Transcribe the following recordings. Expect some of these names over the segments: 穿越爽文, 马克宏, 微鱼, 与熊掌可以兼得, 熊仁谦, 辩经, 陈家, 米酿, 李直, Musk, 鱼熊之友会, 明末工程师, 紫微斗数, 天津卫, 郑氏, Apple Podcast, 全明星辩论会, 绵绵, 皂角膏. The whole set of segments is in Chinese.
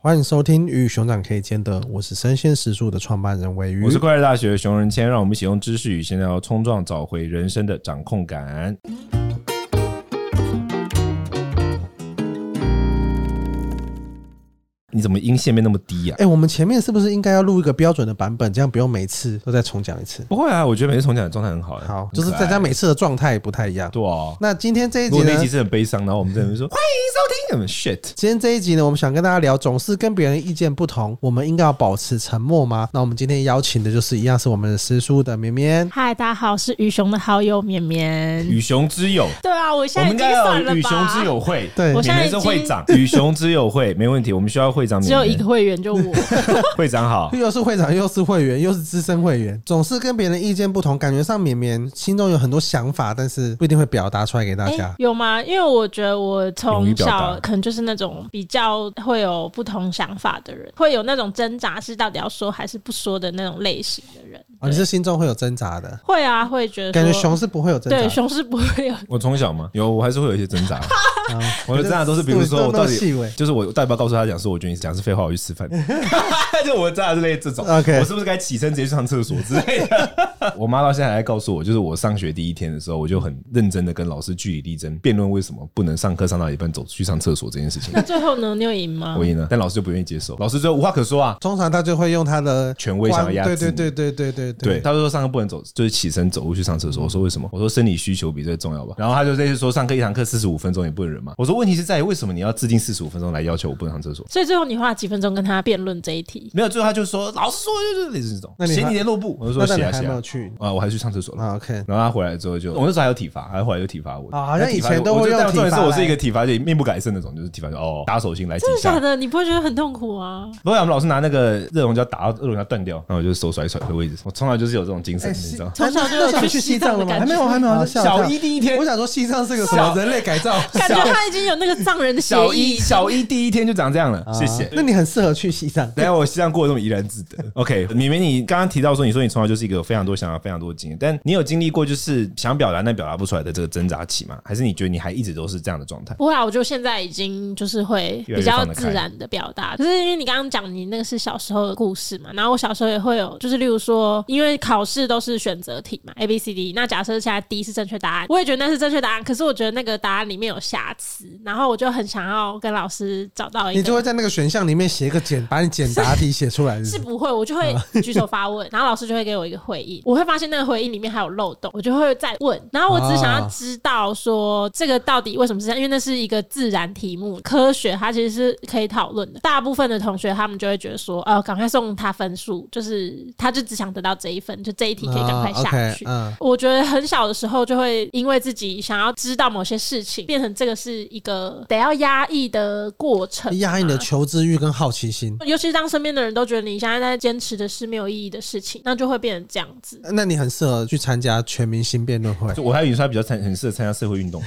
欢迎收听与熊掌可以兼得，我是生鲜食宿的创办人微鱼，我是快乐大学熊仁谦，让我们一起用知识与闲聊冲撞，找回人生的掌控感。你怎么音线面那么低啊？我们前面是不是应该要录一个标准的版本，这样不用每次都再重讲一次？不会啊，我觉得每次重讲的状态很好。好，就是大家每次的状态不太一样。对啊。那今天这一集呢，如果那一集是很悲伤，然后我们在那边说欢迎收听你们 shit。今天这一集呢，我们想跟大家聊，总是跟别人意见不同，我们应该要保持沉默吗？那我们今天邀请的就是一样是我们的食宿的绵绵。嗨，大家好，是鱼熊的好友绵绵。鱼熊之友。对啊，我现在已经算了吧。鱼熊之友会，对，我现在是会长。鱼熊之友会没问题，我们需要。会长只有一个会员，就我会长好，又是会长，又是会员，又是资深会员，总是跟别人意见不同，感觉上绵绵心中有很多想法，但是不一定会表达出来给大家。有吗？因为我觉得我从小可能就是那种比较会有不同想法的人，会有那种挣扎是到底要说还是不说的那种类型的人。哦，你是心中会有挣扎的？会啊，会觉得感觉熊是不会有挣扎的，对，熊是不会有。我从小嘛，有，我还是会有一些挣扎。我的挣扎都是比如说我到底就是我到底要告诉他讲说我觉得你讲是废话，我去吃饭就我的挣扎之类的这种、okay. 我是不是该起身直接去上厕所之类的我妈到现在还告诉我，就是我上学第一天的时候，我就很认真的跟老师据理力争辩论为什么不能上课上到一半走去上厕所这件事情。那最后呢，你有赢吗？我赢了，但老师就不愿意接受，老师就无话可说啊。通常他就会用他的权威想要压制你。对，他就说上课不能走，就是起身走路去上厕所。我说为什么？我说生理需求比这重要吧。然后他就类似说上课一堂课45分钟也不能忍。我说问题是在于为什么你要制定45分钟来要求我不能上厕所？所以最后你花了几分钟跟他辩论这一题？没有，最后他就说老师说就是类似这种，写你联络簿。我就说写啊写啊，我还去上厕所了、啊 okay。然后他回来之后就，我那时候还有体罚，他回来就体罚我。啊，好像以前都会用体罚。重点是我是一个体罚就面不改色那种，就是体罚就打手心来几下。真的假的？你不会觉得很痛苦啊？不会，我们老师拿那个热熔胶打到热熔胶断掉，然后我就手甩甩回位置。我从小就是有这种精神，你知道？从小就有去西藏的吗？还没有，小一第一天，我想说西藏是个什么人类改造？感觉。他已经有那个藏人的协议。小一第一天就长这样了、啊、谢谢。那你很适合去西藏。等一下，我西藏过得这么怡然自得。OK， 绵绵，你刚刚提到说，你说你从小就是一个非常多想法、非常多经验，但你有经历过就是想表达但表达不出来的这个挣扎期吗？还是你觉得你还一直都是这样的状态？不会啊，我就现在已经就是会比较自然的表达。可是因为你刚刚讲你那个是小时候的故事嘛，然后我小时候也会有，就是例如说，因为考试都是选择题嘛 ，A B C D， 那假设现在 D 是正确答案，我也觉得那是正确答案，可是我觉得那个答案里面有瑕疵。然后我就很想要跟老师找到一个，你就会在那个选项里面写一个把你简答题写出来。 是不会，我就会举手发问然后老师就会给我一个回应，我会发现那个回应里面还有漏洞，我就会再问，然后我只想要知道说这个到底为什么是这样，因为那是一个自然题目，科学它其实是可以讨论的。大部分的同学他们就会觉得说赶快送他分数，就是他就只想得到这一分，就这一题可以赶快下去。我觉得很小的时候就会因为自己想要知道某些事情，变成这个是一个得要压抑的过程，压抑你的求知欲跟好奇心。尤其是当身边的人都觉得你现在在坚持的是没有意义的事情，那就会变成这样子。那你很适合去参加全明星辩论会。我还以为他比较很适合参加社会运动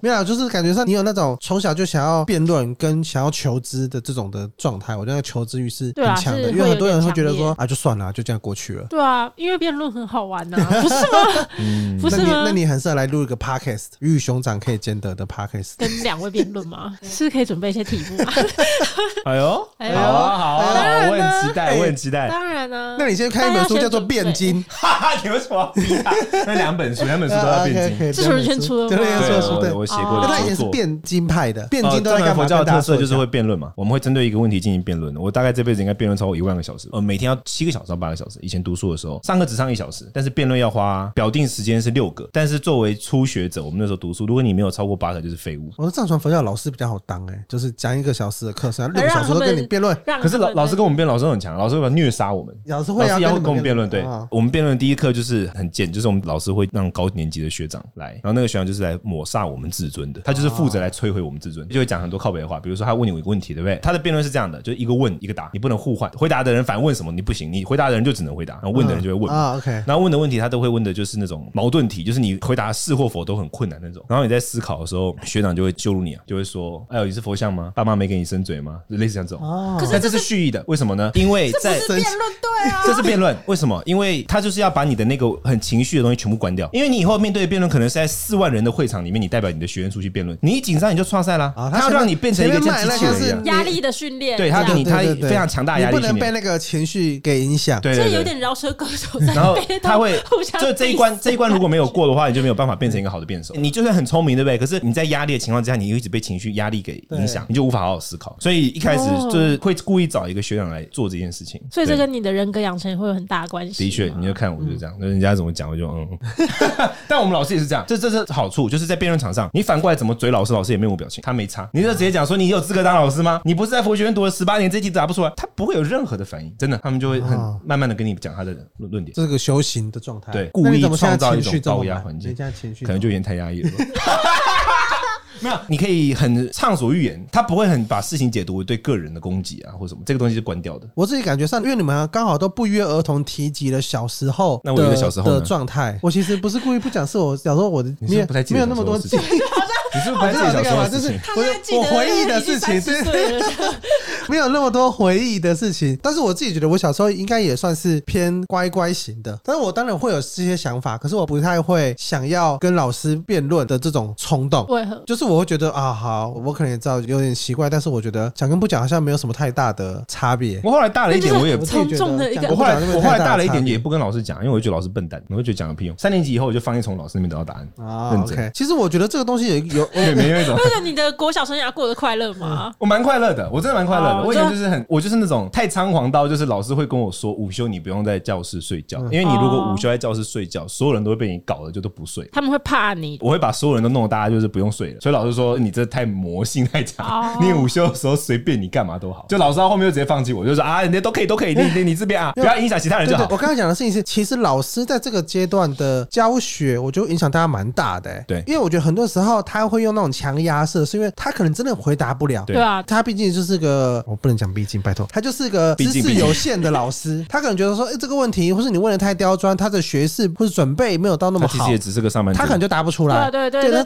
没有，就是感觉上你有那种从小就想要辩论跟想要求知的这种的状态。我觉得求知欲是很强的、啊、因为很多人会觉得说就算了，就这样过去了。对啊，因为辩论很好玩啊不是吗、不是吗？那你很适合来录一个 podcast， 与熊掌可以兼得的 podcast， 跟两位辩论吗？是可以准备一些题目吗？哎呦，好啊，我很期待。当然呢，那你先看一本书叫做《辩经》，哈哈，你为什么要逼他？那两本书都要辩经，是熊仁出的吗？对，我写过的。那也是辩经派的，辩经都在干嘛？佛教的特色就是会辩论嘛，我们会针对一个问题进行辩论。我大概这辈子应该辩论超过10000个小时，每天要7个小时到8个小时。以前读书的时候，上课只上1小时，但是辩论要花表定时间是6个。但是作为初学者，我们那时候读书，如果你没有超过8个就是废物。我说藏传佛教老师比较好当就是讲1个小时的课程，6个小时都跟你辩论。可是老师跟我们辩论，老师很强，老师会虐杀我们。老师要跟我们辩论，对，我们辩论的第一课就是很贱，就是我们老师会让高年级的学长来，然后那个学长就是来抹煞我们自尊的，他就是负责来摧毁我们自尊，就会讲很多靠北的话。比如说他问你一个问题，对不对？他的辩论是这样的，就是一个问一个答，你不能互换，回答的人反问什么你不行，你回答的人就只能回答，然后问的人就会问，OK。然后问的问题他都会问的就是那种矛盾题，就是你回答是或否都很困难那种。然后你在思考的时候，学长就会羞辱你就会说：“哎呦，你是佛像吗？爸妈没给你生嘴吗？”类似像这种，可是这是蓄意的。为什么呢？因为在这不是辩论对啊，这是辩论。为什么？因为他就是要把你的那个很情绪的东西全部关掉。因为你以后面对的辩论可能是在4万人的会场里面，你代表你的学员出去辩论，你一紧张你就挫赛啦。他要让你变成一个像机器人一样，压力的训练。对，他给你他非常强大的压力训练，你不能被那个情绪给影响。对，这有点饶舌歌手在。然后他会就这一关如果没有过的话，你就没有办法变成一个好的辩手。你就算很聪明，对不对？可是你在压力的情况之下，你一直被情绪压力给影响，你就无法好好思考。所以一开始就是会故意找一个学长来做这件事情。所以这跟你的人格养成也会有很大的关系。的确，你就看我就这样，人家怎么讲我就但我们老师也是这样，这是好处，就是在辩论场上，你反过来怎么嘴老师，老师也面无表情，他没差。你就直接讲说你有资格当老师吗？你不是在佛学院读了18年，这题答不出来，他不会有任何的反应。真的，他们就会很慢慢的跟你讲他的论点。这是个修行的状态，对，故意创造一种高压环境，可能就有点太压抑了。没有，你可以很畅所欲言，他不会很把事情解读对个人的攻击啊，或什么，这个东西是关掉的。我自己感觉上，因为你们刚好都不约而同提及了小时候的状态。我其实不是故意不讲，是我小时候我的没有那么多记忆。你是不是不太记得小时候的事情？我回忆的事情，对，没有那么多回忆的事情。但是我自己觉得，我小时候应该也算是偏乖乖型的。但是我当然会有这些想法，可是我不太会想要跟老师辩论的这种冲动。为何？就是我会觉得啊，好，我可能也知道有点奇怪，但是我觉得讲跟不讲好像没有什么太大的差别。我后来大了一点，我也不自己觉得，我后来大了一点也不跟老师讲，因为我觉得老师笨蛋，我会觉得讲个屁用。3年级以后我就放弃从老师那边得到答案。啊 ，OK。其实我觉得这个东西有一种。那个你的国小生涯过得快乐吗？我蛮快乐的，我真的蛮快乐的。我以前就是我就是那种太猖狂到就是老师会跟我说午休你不用在教室睡觉，因为你如果午休在教室睡觉，所有人都会被你搞的就都不睡。他们会怕你，我会把所有人都弄得大家就是不用睡了，所以老师说你这太魔性太强，你午休的时候随便你干嘛都好。就老师到后面就直接放弃我，就说啊，人家都可以，你这边啊，不要影响其他人就好。我刚才讲的事情是，其实老师在这个阶段的教学，我觉得影响大家蛮大的。对，因为我觉得很多时候他会用那种强压式，是因为他可能真的回答不了。对啊，他毕竟就是个，我不能讲毕竟，拜托，他就是个知识有限的老师，他可能觉得说，这个问题或是你问的太刁钻，他的学识或是准备没有到那么好，他其实也只是个上班族，他可能就答不出来。对，了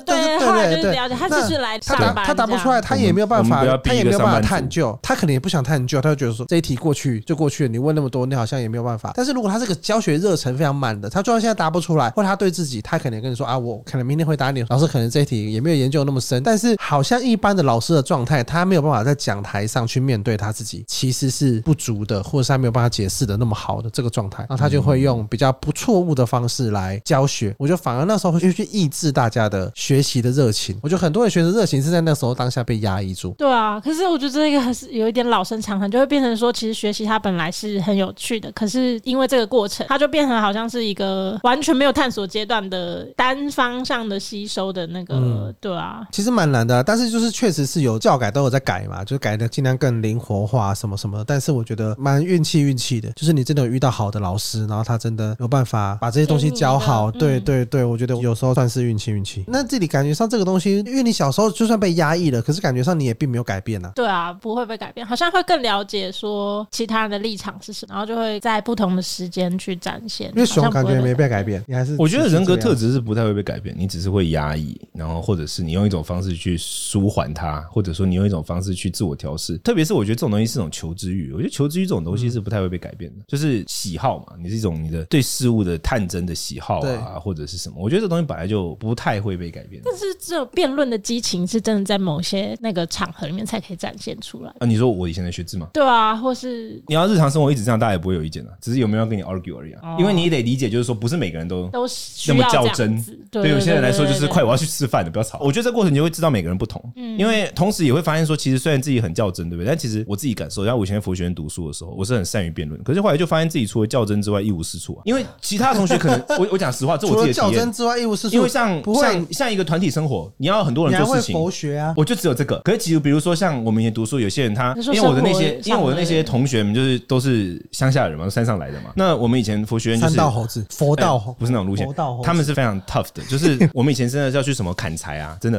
解。他只是来上班，他答不出来，他也没有办法，他也没有办法探究，他可能也不想探究，他就觉得说这一题过去就过去了，你问那么多，你好像也没有办法。但是如果他这个教学热忱非常满的，他就算现在答不出来，或者他对自己，他可能跟你说啊，我可能明天会答你，老师可能这一题也没有研究那么深，但是好像一般的老师的状态，他没有办法在讲台上去面对他自己其实是不足的，或者是他没有办法解释的那么好的这个状态，然后他就会用比较不错误的方式来教学。我觉得反而那时候会去抑制大家的学习的热情，我觉得很多人学的热情是在那时候当下被压抑住。对啊，可是我觉得这个有一点老生常谈，就会变成说其实学习它本来是很有趣的，可是因为这个过程它就变成好像是一个完全没有探索阶段的单方向的吸收的那个对啊，其实蛮难的，但是就是确实是有教改都有在改嘛，就改的尽量更灵活化什么什么，但是我觉得蛮运气的，就是你真的有遇到好的老师，然后他真的有办法把这些东西教好。对对对，我觉得有时候算是运气。那这里感觉上这个东西，因为你小时候就算被压抑了，可是感觉上你也并没有改变啊。对啊，不会被改变，好像会更了解说其他人的立场是什么，然后就会在不同的时间去展现。因为熊感觉没被改变，你还是我觉得人格特质是不太会被改变，你只是会压抑，然后或者是你用一种方式去舒缓它，或者说你用一种方式去自我调试。特别是我觉得这种东西是一种求知欲，我觉得求知欲这种东西是不太会被改变的，就是喜好嘛，你是一种你的对事物的探针的喜好啊，或者是什么，我觉得这东西本来就不太会被改变。但是这种辩论的激情是真的在某些那个场合里面才可以展现出来啊。你说我以前的学制吗？对啊，或是你要日常生活一直这样，大家也不会有意见啊，只是有没有要跟你 argue 而已啊。因为你得理解，就是说不是每个人都那么较真。对有些人来说就是快，我要去吃饭了，不要吵。我觉得这过程你就会知道每个人不同，因为同时也会发现说，其实虽然自己很较真，对不对？但其实我自己感受，像我以前在佛学院读书的时候，我是很善于辩论，可是后来就发现自己除了较真之外一无是处啊。因为其他同学可能我讲实话，这我自己的体验。除了较真之外一无是处，因为像一个团体生活，你要很多人做事情，你还会佛学啊，我就只有这个。可是其实比如说像我们以前读书，有些人他因为我的那些同学们就是都是乡下人嘛，山上来的嘛。那我们以前佛学院就是山道猴子、佛道猴子，不是那种路线，他们是非常 tough 的，就是我们以前真的要去什么砍柴啊，真的，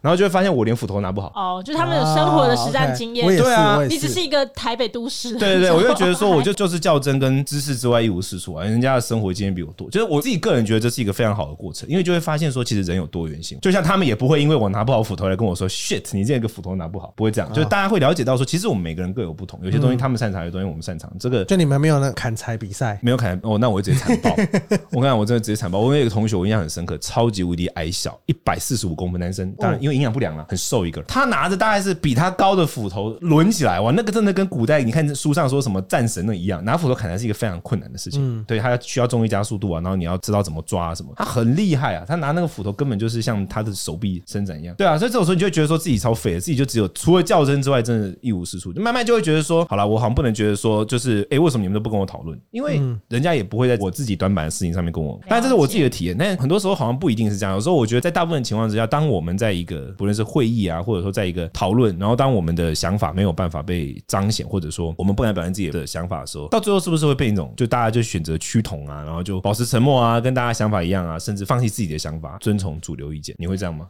然后就会发现我连斧头拿不好。哦，就是他们有生活的实战经验，对，对啊，你只是一个台北都市。对对对，我就觉得说，我就是较真跟知识之外一无是处啊，人家的生活经验比我多，就是我自己个人觉得这是一个非常好的过程，因为就会发现说，其实人有多元性，就像他们也不会因为我拿不好斧头来跟我说 shit， 你这个斧头拿不好，不会这样，就是大家会了解到说，其实我们每个人各有不同，有些东西他们擅长，有些东西我们擅长。这个就你们没有那砍柴比赛，没有砍哦，那我直接惨爆。我看我真的直接惨爆。我有一个同学，我印象很深刻，超级无敌矮小，145公分男生，当然因为营养不良了，很瘦一个人，他拿着大概是比他高的斧头抡起来，哇，那个真的跟古代你看书上说什么战神那一样，拿斧头砍柴是一个非常困难的事情。对，他需要重力加速度啊，然后你要知道怎么抓啊什么。他很厉害啊，他拿那个斧头根本就是像他的手臂伸展一样。对啊，所以这种时候你就会觉得说自己超废的，自己就只有除了较真之外，真的一无是处。慢慢就会觉得说，好啦，我好像不能觉得说就是为什么你们都不跟我讨论？因为人家也不会在我自己短板的事情上面跟我。但这是我自己的体验，但很多时候好像不一定是这样。有时候我觉得在大部分情况之下，当我们在一个不论是会议啊，或者说在一个讨论，然后当我们的想法没有办法被彰显，或者说我们不敢表现自己的想法的时候，到最后是不是会被一种就大家就选择趋同啊，然后就保持沉默啊，跟大家想法一样啊，甚至放弃自己的想法，遵从主流意见？你会这样吗？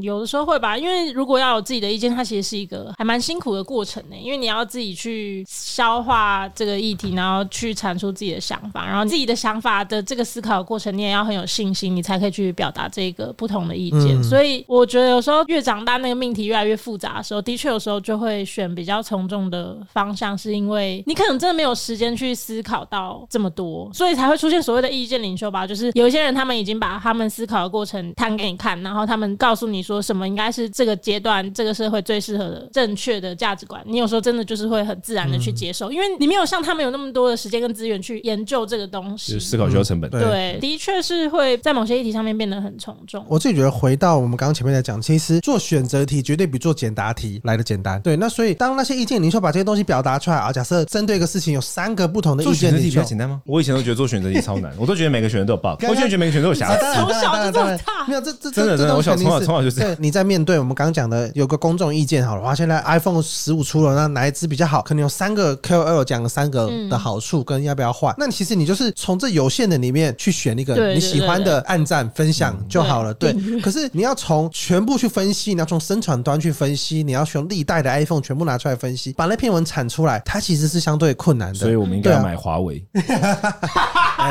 有的时候会吧，因为如果要有自己的意见，它其实是一个还蛮辛苦的过程因为你要自己去消化这个议题，然后去阐述自己的想法，然后自己的想法的这个思考的过程，你也要很有信心，你才可以去表达这个不同的意见。所以我觉得有时候越长大，那个命题越来越复杂的时候，的确有时候就会选比较从众的方向，是因为你可能真的没有时间去思考到这么多，所以才会出现所谓的意见领袖吧。就是有一些人他们已经把他们思考的过程摊给你看，然后他们告诉你说什么应该是这个阶段这个社会最适合的正确的价值观，你有时候真的就是会很自然的去接受，因为你没有像他们有那么多的时间跟资源去研究这个东西，就是思考需要成本。对，的确是会在某些议题上面变得很从众。我自己觉得回到我们刚刚前面在讲，其实做选择题绝对比做简答题来的简单。对，那所以当那些意见领袖把这些东西表达出来啊，假设针对一个事情有3个不同的意见领袖，做选择题比较简单吗？我以前都觉得做选择题超难，我都觉得每个选择都有 bug， 我现在觉得每个选择都有瑕疵，从小就这么大。没有，这真的，我小从小就这样。你在面对我们刚刚讲的有个公众意见好了，哇，现在 iPhone 15出了，那哪一支比较好？可能有3个 KOL 讲了3个的好处跟要不要换。那其实你就是从这有限的里面去选一个你喜欢的，按赞分享就好了。对，可是你要从全部去分析，你要从生产端去分析，你要从历代的 iPhone 全部拿出来分析，把那篇文产出来，它其实是相对困难的。所以我们应该要买华为。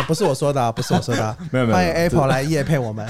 不是我说的啊，不是我说的啊。欢迎 Apple 来业配我们。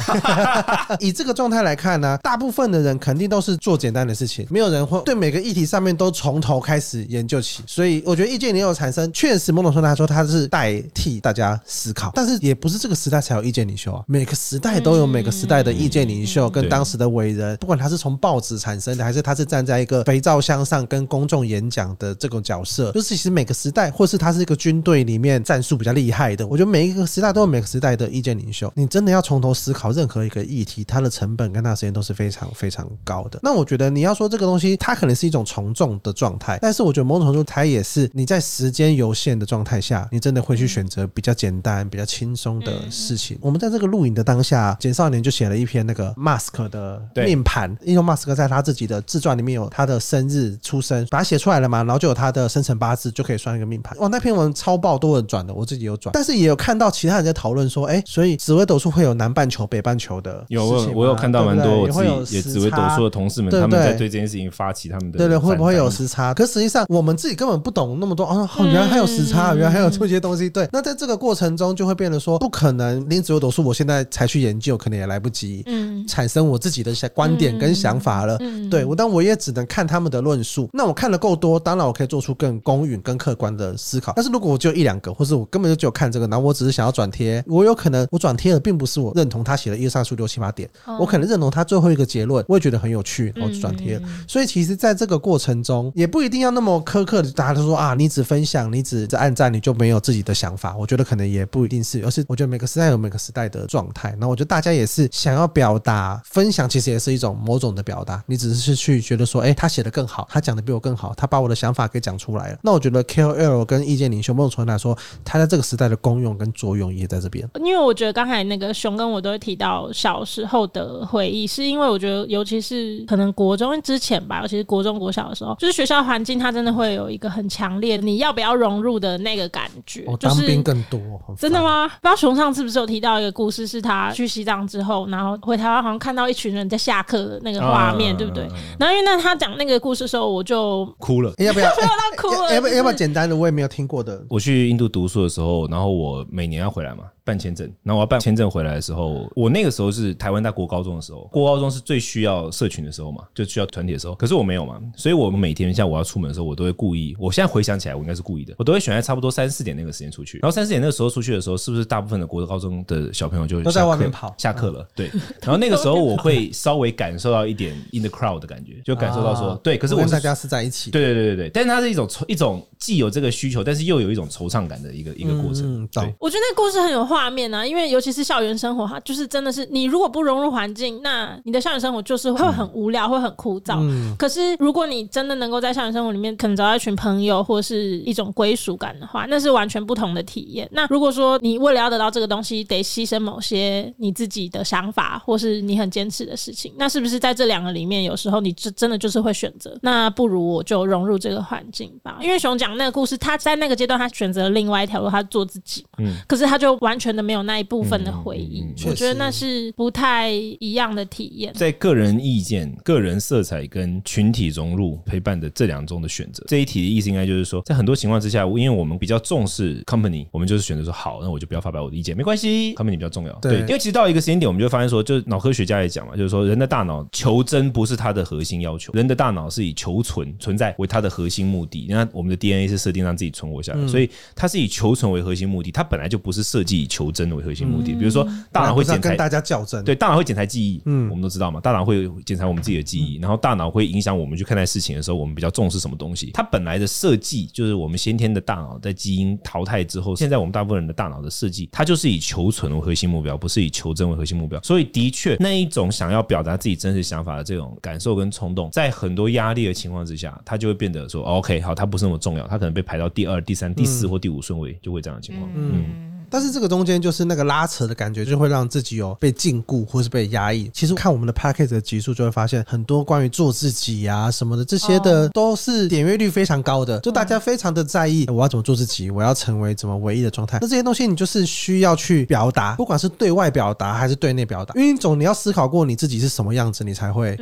以这个状态来看呢，大部分的人肯定都是做简单的事情，没有人会对每个议题上面都从头开始研究起。所以我觉得意见领袖产生，确实某种程度来说它是代替大家思考，但是也不是这个时代才有意见领袖啊，每个时代都有每个时代的意见领袖跟当时的伟人，不管他是从报纸产生的，还是他是站在一个肥皂箱上跟公众演讲的这种角色，就是其实每个时代，或是他是一个军队里面战术比较厉害的，我觉得每一个时代都有每个时代的意见领袖。你真的要从头思考任何一个议题，它的成本跟它的时间都是非常非常高的。那我觉得你要说这个东西它可能是一种从众的状态，但是我觉得某种程度它也是你在时间有限的状态下，你真的会去选择比较简单比较轻松的事情。我们在这个录影的当下，简少年就写了一篇那个 Musk 的命盘，因为 Musk 在他自己的自传里面有他的生日出生，把它写出来了嘛，然后就有他的生辰八字，就可以算一个命盘。哇，那篇文超爆多人转的，我自己有转，但是也有看到其他人在讨论说，所以紫微斗数会有南半球北半球的事情。我有看到蛮多，对对，我自己也紫微斗数的同事们，对对，他们在对这件事情发起他们的对对，会不会有时差？可实际上我们自己根本不懂那么多哦，原来还有时差，原来还有这些东西。对，那在这个过程中就会变得说，不可能连紫微斗数我现在才去研究，可能也来不及产生我自己的观点跟想法了。对，但我也只能看他们的论述。那我看的够多，当然我可以做出更公允跟客观的思考。但是如果我只有1-2个，或是我根本就只有看这个，然后我只是想要转贴，我有可能我转贴的并不是我认同他写的1、2、3、4、5、6、7、8点，我可能认同他最后一个结论，我也觉得很有趣，然后就转贴。所以其实在这个过程中也不一定要那么苛刻的，大家都说啊，你只分享你只按赞你就没有自己的想法，我觉得可能也不一定是，而是我觉得每个时代有每个时代的状态。那我觉得大家也是想要表达分享，其实也是一种某种的表达，你只是去觉得说他写的更好，他讲的比我更好，他把我的想法给讲出来了。那我觉得 KOL 跟意见领袖某种程度来说，他在这个时代的功用动跟作用也在这边。因为我觉得刚才那个熊跟我都会提到小时候的回忆，是因为我觉得尤其是可能国中之前吧，尤其是国中国小的时候，就是学校环境它真的会有一个很强烈你要不要融入的那个感觉、哦、当兵更多、就是、真的吗？不知道熊上是不是有提到一个故事，是他去西藏之后然后回台湾好像看到一群人在下课的那个画面、啊、对不对、啊、然后因为那他讲那个故事的时候我就哭了。要不要哭了、欸、要不要简单的我也没有听过的。我去印度读书的时候，然后我每年要回来嘛办签证，然后我要办签证回来的时候，我那个时候是台湾在国高中的时候，国高中是最需要社群的时候嘛，就需要团体的时候，可是我没有嘛，所以我每天像我要出门的时候我都会故意，我现在回想起来我应该是故意的，我都会选在差不多3-4点那个时间出去，然后3-4点那个时候出去的时候，是不是大部分的国高中的小朋友就都在外面跑下课了？对，然后那个时候我会稍微感受到一点 in the crowd 的感觉，就感受到说、啊、对，可是我跟大家是在一起，对对对对对，但是它是一种既有这个需求但是又有一种惆怅感的一个过程、嗯、我觉得那个故事很有画面啊，因为尤其是校园生活，它就是真的是你如果不融入环境，那你的校园生活就是会很无聊、嗯、会很枯燥、嗯、可是如果你真的能够在校园生活里面可能找到一群朋友或是一种归属感的话，那是完全不同的体验。那如果说你为了要得到这个东西得牺牲某些你自己的想法或是你很坚持的事情，那是不是在这两个里面有时候你真的就是会选择那不如我就融入这个环境吧。因为熊讲那个故事，他在那个阶段他选择另外一条路，他做自己、嗯、可是他就完全的没有那一部分的回忆、嗯嗯、我觉得那是不太一样的体验。在个人意见个人色彩跟群体融入陪伴的这两种的选择，这一题的意思应该就是说在很多情况之下，因为我们比较重视 company， 我们就是选择说好那我就不要发表我的意见，没关系 company 比较重要。 对， 对，因为其实到一个时间点我们就会发现说，就是脑科学家也讲嘛，就是说人的大脑求真不是它的核心要求，人的大脑是以求存在为它的核心目的，那我们的 DNA 是设定让自己存活下来、嗯、所以它是以求存为核心目的，它本来就不是设计以求真为核心目的、嗯、比如说大脑会检查跟大家较真，对，大脑会检查记忆、嗯、我们都知道嘛，大脑会检查我们自己的记忆、嗯、然后大脑会影响我们去看待事情的时候我们比较重视什么东西，它本来的设计就是我们先天的大脑在基因淘汰之后，现在我们大部分人的大脑的设计它就是以求存为核心目标，不是以求真为核心目标。所以的确那一种想要表达自己真实想法的这种感受跟冲动，在很多压力的情况之下它就会变得说 OK 好，它不是那么重要，它可能被排到第2、第3、第4或第5顺位、嗯、就会这样的情况。 嗯，但是这个中间就是那个拉扯的感觉，就会让自己有被禁锢或是被压抑。其实看我们的 podcast 的集数就会发现，很多关于做自己啊什么的这些的都是点阅率非常高的，就大家非常的在意、我要怎么做自己，我要成为怎么唯一的状态。那这些东西你就是需要去表达，不管是对外表达还是对内表达，因为总你要思考过你自己是什么样子，你才会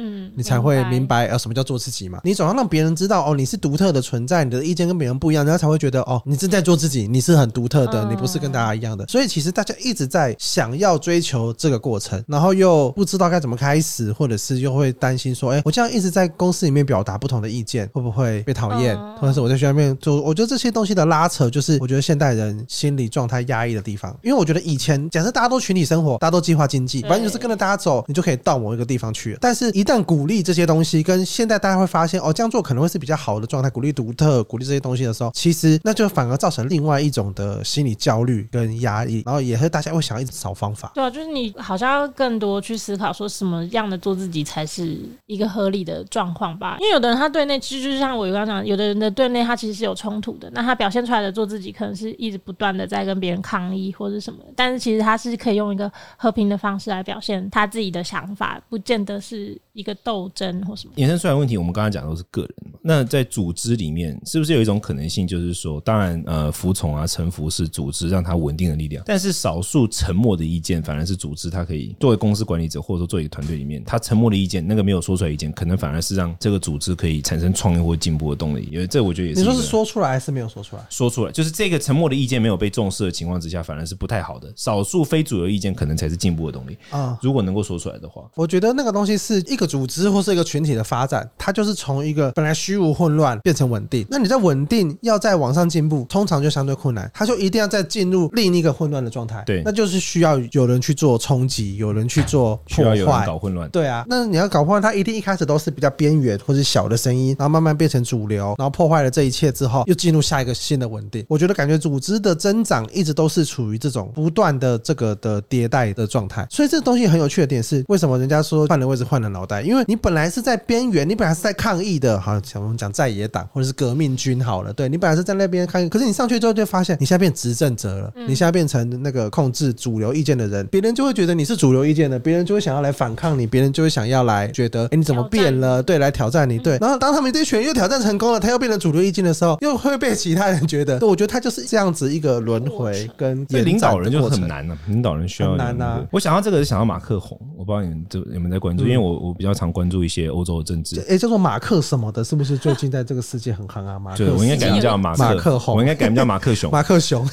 明白什么叫做自己嘛。你总要让别人知道哦，你是独特的存在，你的意见跟别人不一样，人家才会觉得哦，你正在做自己，你是很独特的，你不是跟大家一样。所以其实大家一直在想要追求这个过程，然后又不知道该怎么开始，或者是又会担心说我这样一直在公司里面表达不同的意见会不会被讨厌，或者是我在学校里面做。我觉得这些东西的拉扯就是我觉得现代人心理状态压抑的地方。因为我觉得以前假设大家都群体生活，大家都计划经济，反正就是跟着大家走你就可以到某一个地方去了，但是一旦鼓励这些东西跟现在大家会发现这样做可能会是比较好的状态，鼓励独特鼓励这些东西的时候，其实那就反而造成另外一种的心理焦虑跟压抑，然后也会大家会想一直找方法。对啊，就是你好像要更多去思考说什么样的做自己才是一个合理的状况吧。因为有的人他对内其实就像我刚刚讲，有的人的对内他其实是有冲突的，那他表现出来的做自己可能是一直不断的在跟别人抗议或者什么，但是其实他是可以用一个和平的方式来表现他自己的想法，不见得是一个斗争或什么。衍生出来的问题我们刚刚讲的都是个人嘛，那在组织里面是不是有一种可能性，就是说当然服从啊臣服是组织让他稳定的力量，但是少数沉默的意见反而是组织它可以作为公司管理者或者说作为团队里面他沉默的意见，那个没有说出来的意见可能反而是让这个组织可以产生创意或进步的动力。因为这我觉得也是，你说是说出来还是没有说出来？说出来，就是这个沉默的意见没有被重视的情况之下反而是不太好的，少数非主流意见可能才是进步的动力、如果能够说出来的话。我觉得那个东西是一个组织或是一个群体的发展，它就是从一个本来虚无混乱变成稳定，那你在稳定要再往上进步通常就相对困难，它就一定要再进入另一个混乱的状态。对，那就是需要有人去做冲击，有人去做破坏，需要有人搞混乱。对啊，那你要搞混乱，它一定一开始都是比较边缘或是小的声音，然后慢慢变成主流，然后破坏了这一切之后又进入下一个新的稳定。我觉得感觉组织的增长一直都是处于这种不断的这个的迭代的状态，所以这东西很有趣的点是为什么人家说换人位置换人脑袋，袋，因为你本来是在边缘，你本来是在抗议的，好像我们讲在野党或者是革命军好了，对，你本来是在那边抗议，可是你上去之后就发现你现在变执政者了，你现在变成那个控制主流意见的人，别人就会觉得你是主流意见的，别人就会想要来反抗你，别人就会想要来觉得你怎么变了，对，来挑战你，对，然后当他们这群人又挑战成功了，他又变成主流意见的时候，又会被其他人觉得，对，我觉得他就是这样子一个轮回跟领导人就很难了、啊，领导人需要难啊。我想到这个是想到马克宏，我不知道你们在关注，因为我比较常关注一些欧洲的政治。哎、欸，叫做马克什么的，是不是最近在这个世界很夯啊？马克，对，我应该改名叫马克宏，我应该改名叫马克熊，马克熊，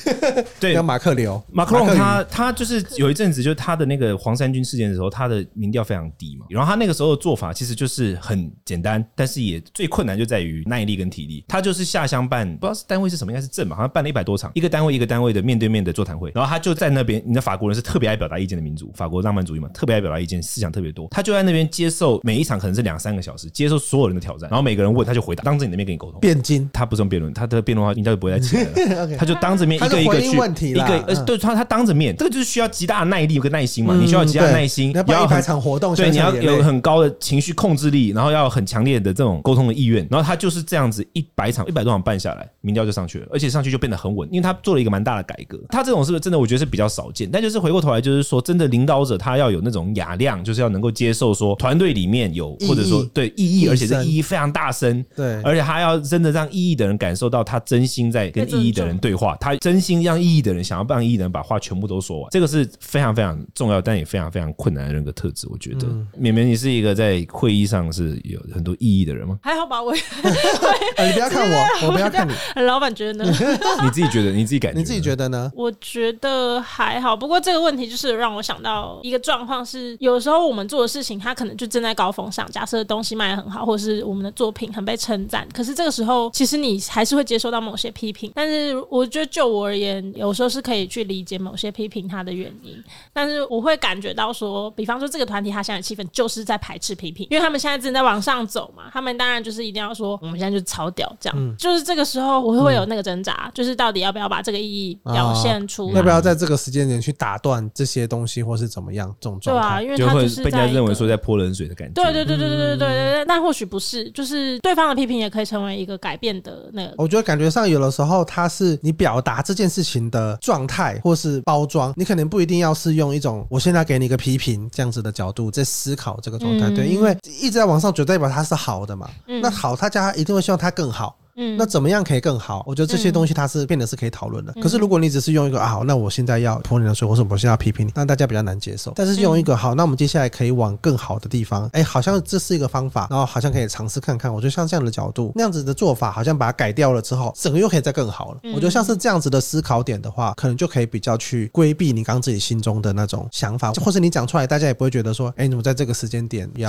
对，叫马克流。马克宏他就是有一阵子，就是他的那个黄衫军事件的时候，他的民调非常低嘛，然后他那个时候的做法其实就是很简单，但是也最困难就在于耐力跟体力。他就是下乡办，不知道是单位是什么，应该是镇嘛，好像办了100多场，一个单位一个单位的面对面的座谈会，然后他就在那边，你知道法国人是特别爱表达意见的民族，法国浪漫主义嘛，特别爱表达意见，思想特别多，他就在那边接受每一场可能是2-3个小时，接受所有人的挑战，然后每个人问他就回答，当着你那边跟你沟通辩经，他不是用辩论，他的辩论的话应该就不会再起来了okay, 他就当着面一个一个去一个、对，他当着面，这个就是需要极大的耐力跟耐心嘛，你需要极大的耐心，要办一百场活动，对，你要有很高的情绪控制力，然后要有很强烈的这种沟通的意愿，然后他就是这样子100多场办下来，民调就上去了，而且上去就变得很稳，因为他做了一个蛮大的改革。他这种是不是真的我觉得是比较少见，但就是回过头来就是说真的领导者他要有那种雅量，就是要能够接受说团队里面有或者说对意义，而且这意义非常大声，对，而且他要真的让意义的人感受到他真心在跟意义的人对话，他真心让意义的人想要让意义的人把话全部都说完，这个是非常非常重要但也非常非常困难的人格特质。我觉得绵绵你是一个在会议上是有很多意义的人吗？还好吧，我你不要看我不要看你，老板觉得呢？你自己觉得，你自己感觉，你自己觉得呢？我觉得还好，不过这个问题就是让我想到一个状况是，有时候我们做的事情它可能就正在高峰上，假设东西卖得很好，或是我们的作品很被称赞，可是这个时候其实你还是会接受到某些批评，但是我觉得就我而言有时候是可以去理解某些批评它的原因，但是我会感觉到说，比方说这个团体它现在的气氛就是在排斥批评，因为他们现在正在往上走嘛，他们当然就是一定要说我们现在就超屌这样，就是这个时候我会有那个挣扎，就是到底要不要把这个意义表现出来，要不要在这个时间点去打断这些东西或是怎么样，这种状态，对啊，因为他就是被人家认为说在泼冷水的感觉，对对对对对对对，但或许不是，就是对方的批评也可以成为一个改变的那个。我觉得感觉上有的时候它是你表达这件事情的状态或是包装，你可能不一定要是用一种我现在给你一个批评这样子的角度在思考这个状态，对，因为一直在往上就代表它是好的嘛，那好大家一定会希望它更好，那怎么样可以更好？我觉得这些东西它是变得是可以讨论的。可是如果你只是用一个啊，那我现在要泼你的水，或者我现在要批评你，那大家比较难接受。但是用一个好，那我们接下来可以往更好的地方，哎，好像这是一个方法，然后好像可以尝试看看。我觉得像这样的角度，那样子的做法，好像把它改掉了之后，整个又可以再更好了。我觉得像是这样子的思考点的话，可能就可以比较去规避你刚自己心中的那种想法，或是你讲出来，大家也不会觉得说，哎，你怎么在这个时间点要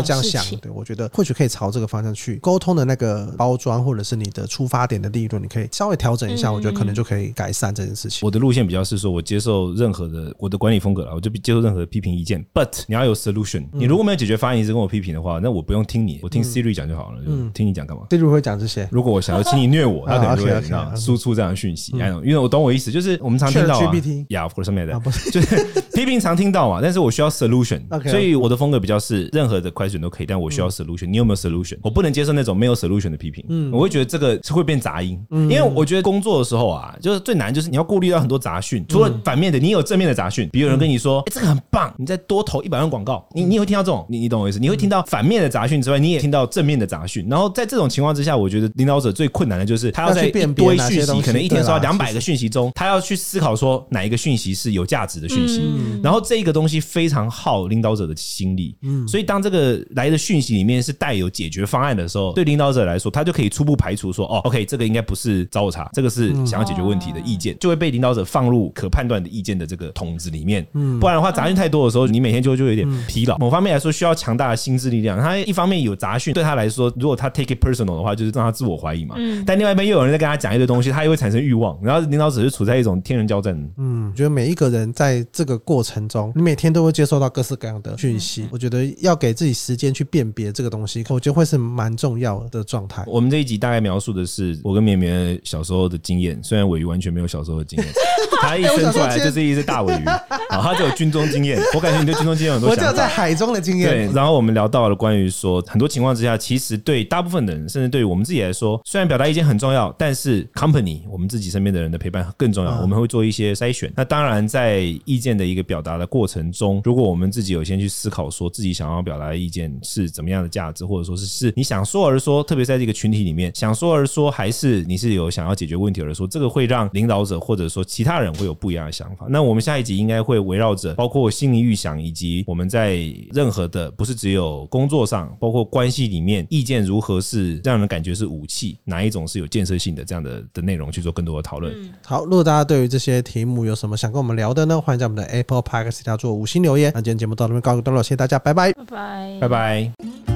这样想？对，我觉得或许可以朝这个方向去沟通的那个包装或者是你的出发点的利润，你可以稍微调整一下，我觉得可能就可以改善这件事情。我的路线比较是说，我接受任何的，我的管理风格啦，我就接受任何的批评意见 but 你要有 solution， 你如果没有解决方案一直跟我批评的话，那我不用听你，我听 Siri 讲就好了，就听你讲干嘛？ Siri 会讲这些，如果我想要请你虐我，他可能就会输出这样的讯息，因为我懂我意思，就是我们常听到啊 yeah of course 就是批评常听到嘛，但是我需要 solution， 所以我的风格比较是任何的 question 都可以，但我需要 solution， 你有没有 solution？ 我不能接受那种没有 solution 的批评，我会觉得这个会变杂音，因为我觉得工作的时候啊，就是最难就是你要顾虑到很多杂讯，除了反面的，你有正面的杂讯，比如有人跟你说，这个很棒，你再多投100万广告，你会听到这种，你懂我意思？你会听到反面的杂讯之外，你也听到正面的杂讯。然后在这种情况之下，我觉得领导者最困难的就是他要在一堆讯息，可能一天收到200个讯息中，他要去思考说哪一个讯息是有价值的讯息。然后这个东西非常耗领导者的心力，所以当这个来的讯息里面是带有解决方案的时候，对领导者来说，他就可以初步排除说，哦 OK 这个应该不是找我茬，这个是想要解决问题的意见，就会被领导者放入可判断的意见的这个筒子里面，不然的话杂讯太多的时候，你每天就有点疲劳，某方面来说需要强大的心智力量，他一方面有杂讯对他来说，如果他 take it personal 的话，就是让他自我怀疑嘛，但另外一边又有人在跟他讲一堆东西，他又会产生欲望，然后领导者就处在一种天人交战。我觉得每一个人在这个过程中，你每天都会接受到各式各样的讯息，我觉得要给自己时间去辨别这个东西，我觉得会是蛮重要的状态。我们这一集大概描述的是我跟绵绵小时候的经验，虽然尾鱼完全没有小时候的经验，他一生出来就是一只大尾鱼，然后他只有军中经验，我感觉你对军中经验有很多想法，我只有在海中的经验。对，然后我们聊到了关于说很多情况之下，其实对大部分的人，甚至对于我们自己来说，虽然表达意见很重要，但是 company 我们自己身边的人的陪伴更重要，我们会做一些筛选。那当然在意见的一个表达的过程中，如果我们自己有先去思考说自己想要表达的意见是怎么样的价值，或者说是你想说而说，特别在这个群体里面想说而说，还是你是有想要解决问题而说，这个会让领导者或者说其他人会有不一样的想法。那我们下一集应该会围绕着包括心理预想，以及我们在任何的不是只有工作上，包括关系里面，意见如何是让人感觉是武器，哪一种是有建设性的，这样的内容去做更多的讨论。好，如果大家对于这些题目有什么想跟我们聊的呢，欢迎在我们的 Apple Podcast 下做5星留言。那今天节目到这边告一段落，谢谢大家，拜拜拜拜拜拜。